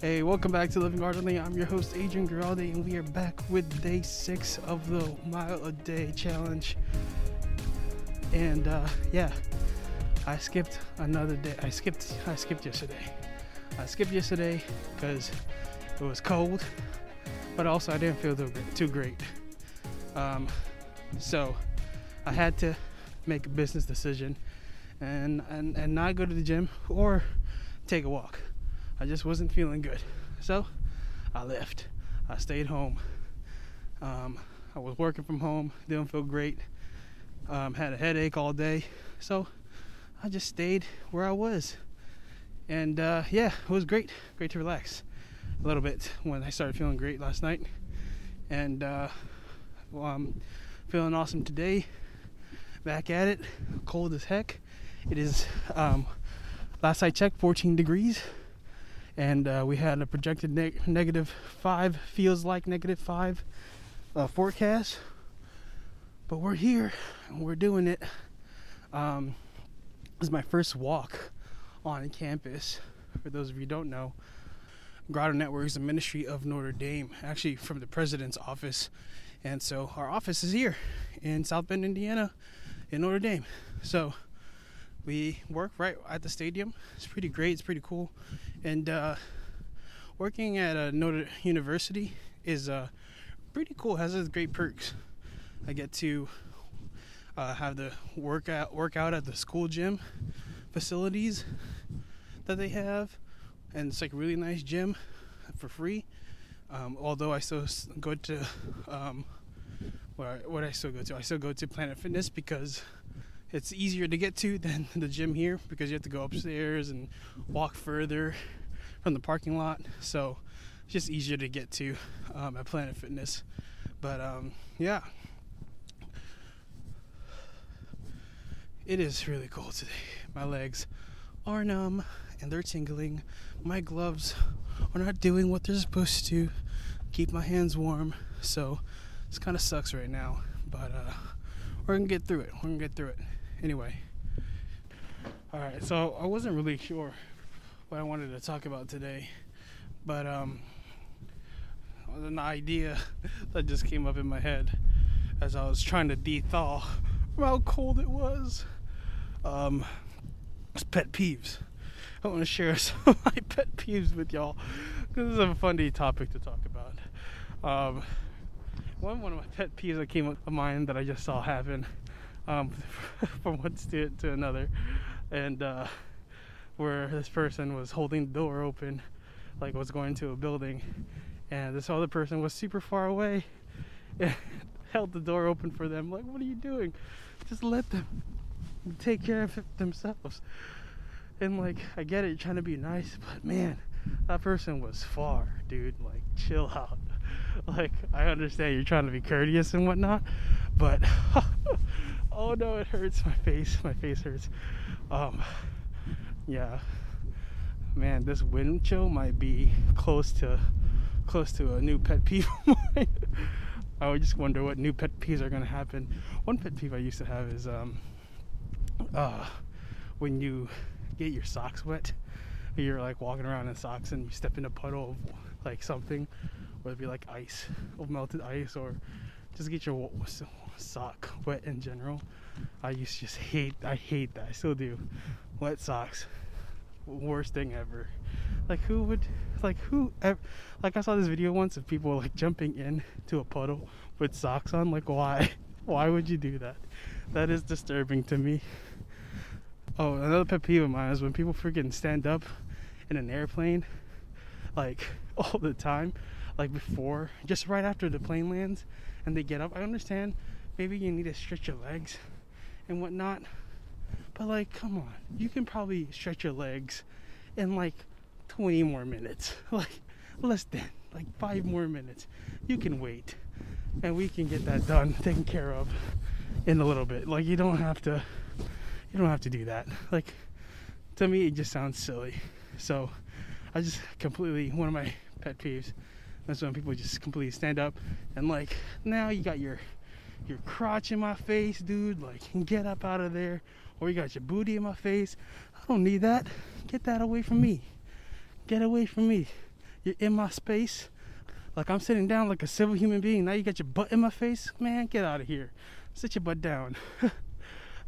Hey, welcome back to Living Ardently. I'm your host, Adrian Giraldi, and we are back with day 6 of the Mile a Day Challenge. And I skipped another day. I skipped yesterday. I skipped yesterday because it was cold, but also I didn't feel too great. So I had to make a business decision and not go to the gym or take a walk. I just wasn't feeling good. So I left. I stayed home. I was working from home, didn't feel great. Had a headache all day. So I just stayed where I was. And it was great. Great to relax a little bit when I started feeling great last night. And I'm feeling awesome today. Back at it. Cold as heck. It is, last I checked, 14 degrees. And we had a projected negative 5, feels like -5 forecast. But we're here and we're doing it. This is my first walk on campus. For those of you who don't know, Grotto Network is a ministry of Notre Dame, actually from the president's office. And so our office is here in South Bend, Indiana, in Notre Dame. So we work right at the stadium. It's pretty great. It's pretty cool. And working at a Notre University is pretty cool. It has great perks. I get to have the workout at the school gym facilities that they have. And it's like a really nice gym for free. Although I still go to I still go to Planet Fitness because it's easier to get to than the gym here because you have to go upstairs and walk further from the parking lot. So it's just easier to get to at Planet Fitness. But it is really cold today. My legs are numb and they're tingling. My gloves are not doing what they're supposed to keep my hands warm. So this kind of sucks right now, but we're gonna get through it. Anyway, all right, so I wasn't really sure what I wanted to talk about today, but an idea that just came up in my head as I was trying to de-thaw from how cold it was. It's pet peeves. I want to share some of my pet peeves with y'all because it's a funny topic to talk about. One of my pet peeves that came up of mine that I just saw happen from one student to another, and where this person was holding the door open like was going to a building, and this other person was super far away and held the door open for them. Like, what are you doing? Just let them take care of it themselves. And like, I get it, you're trying to be nice, but man, that person was far, dude. Like, chill out. Like, I understand you're trying to be courteous and whatnot, but oh no, it hurts. My face hurts. Man, this wind chill might be close to a new pet peeve of mine. I would just wonder what new pet peeves are gonna happen. One pet peeve I used to have is when you get your socks wet, you're like walking around in socks and you step in a puddle of like something, whether it be like ice or melted ice or just get your sock wet in general. I used to just hate that. I still do. Wet socks, worst thing ever. Like, I saw this video once of people like jumping in to a puddle with socks on. Like, why would you do that? That is disturbing to me. Oh, another pet peeve of mine is when people freaking stand up in an airplane, like all the time, like before, just right after the plane lands, and they get up. I understand, maybe you need to stretch your legs and whatnot, but like, come on, you can probably stretch your legs in like 20 more minutes, like less than like 5 more minutes. You can wait, and we can get that done, taken care of in a little bit. Like, you don't have to do that. Like, to me, it just sounds silly. So I just completely, one of my pet peeves, that's when people just completely stand up and like, now you got your crotch in my face, dude. Like, get up out of there. Or you got your booty in my face. I don't need that. Get that away from me. You're in my space. Like, I'm sitting down like a civil human being. Now you got your butt in my face? Man, get out of here. Sit your butt down.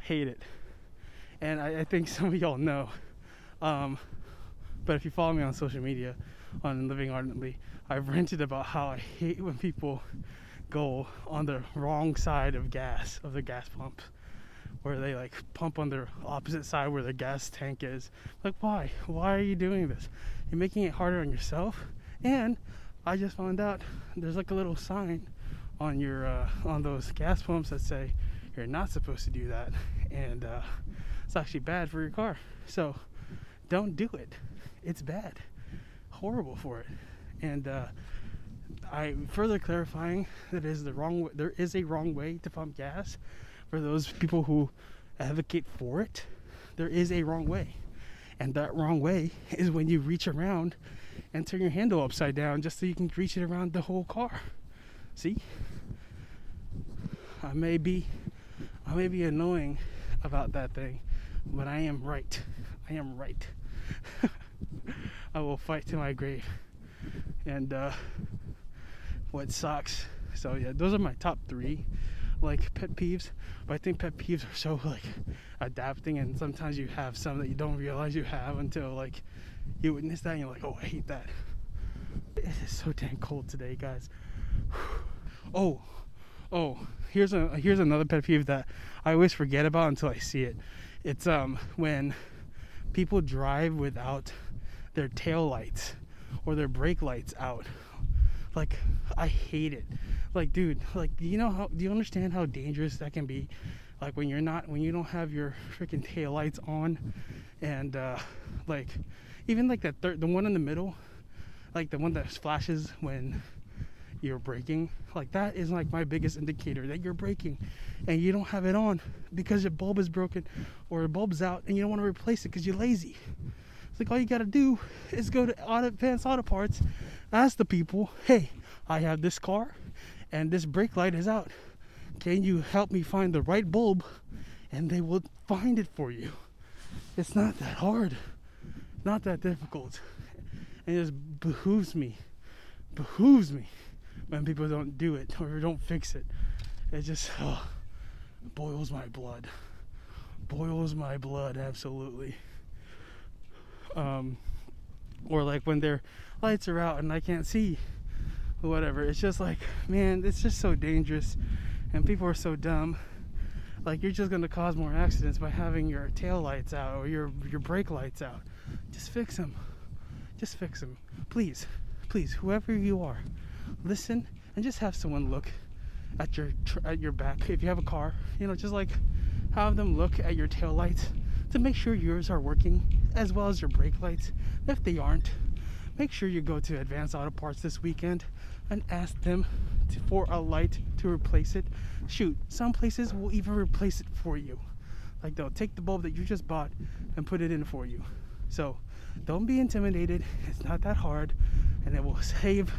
Hate it. And I think some of y'all know. But if you follow me on social media, on Living Ardently, I've ranted about how I hate when people go on the wrong side of gas, of the gas pump, where they like pump on their opposite side where the gas tank is. Like, why? Why are you doing this? You're making it harder on yourself. And I just found out there's like a little sign on your on those gas pumps that say you're not supposed to do that, and it's actually bad for your car. So don't do it. It's bad, horrible for it. And I further clarifying that is the wrong way. There is a wrong way to pump gas for those people who advocate for it. There is a wrong way, and that wrong way is when you reach around and turn your handle upside down just so you can reach it around the whole car. See, I may be annoying about that thing, but I am right. I am right. I will fight to my grave. And what sucks. So yeah, those are my top three like pet peeves. But I think pet peeves are so like adapting, and sometimes you have some that you don't realize you have until like you witness that and you're like, oh, I hate that. It is so damn cold today, guys. Oh, here's another pet peeve that I always forget about until I see it. It's when people drive without their tail lights or their brake lights out. Like, I hate it. Like, dude, like, do you understand how dangerous that can be? Like, when you don't have your freaking tail lights on, and like, even like that the one in the middle, like the one that flashes when you're braking, like that is like my biggest indicator that you're braking, and you don't have it on because your bulb is broken or your bulb's out and you don't want to replace it because you're lazy. It's like, all you got to do is go to Advance Auto Parts, ask the people, hey, I have this car and this brake light is out, can you help me find the right bulb? And they will find it for you. It's not that hard, not that difficult. And it just behooves me when people don't do it or don't fix it. It just boils my blood, absolutely. Or like when their lights are out and I can't see, whatever. It's just like, man, it's just so dangerous, and people are so dumb. Like, you're just gonna cause more accidents by having your tail lights out or your brake lights out. Just fix them, please, whoever you are. Listen, and just have someone look at your back. If you have a car, just like have them look at your tail lights to make sure yours are working, as well as your brake lights. If they aren't, make sure you go to Advance Auto Parts this weekend and ask them for a light to replace it. Shoot, some places will even replace it for you. Like, they'll take the bulb that you just bought and put it in for you. So don't be intimidated. It's not that hard, and it will save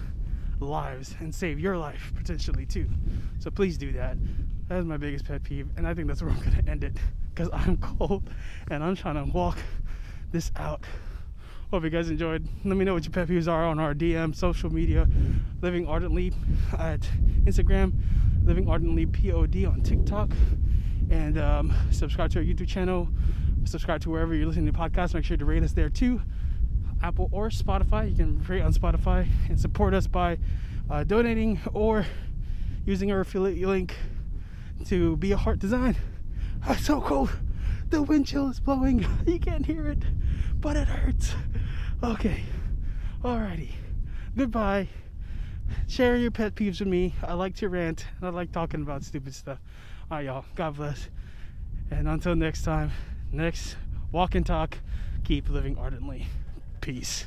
lives and save your life potentially too. So please do that. That is my biggest pet peeve, and I think that's where I'm going to end it because I'm cold and I'm trying to walk this out. Hope you guys enjoyed. Let me know what your pet peeves are on our DM social media, Living Ardently at Instagram, Living Ardently POD on TikTok, and subscribe to our YouTube channel. Subscribe to wherever you're listening to podcasts. Make sure to rate us there too, Apple or Spotify. You can rate on Spotify and support us by donating or using our affiliate link to Be a Heart Design. Oh, it's so cold. The wind chill is blowing. You can't hear it, but it hurts. Okay. Alrighty. Goodbye. Share your pet peeves with me. I like to rant, and I like talking about stupid stuff. Alright, y'all. God bless. And until next time, next walk and talk, keep living ardently. Peace.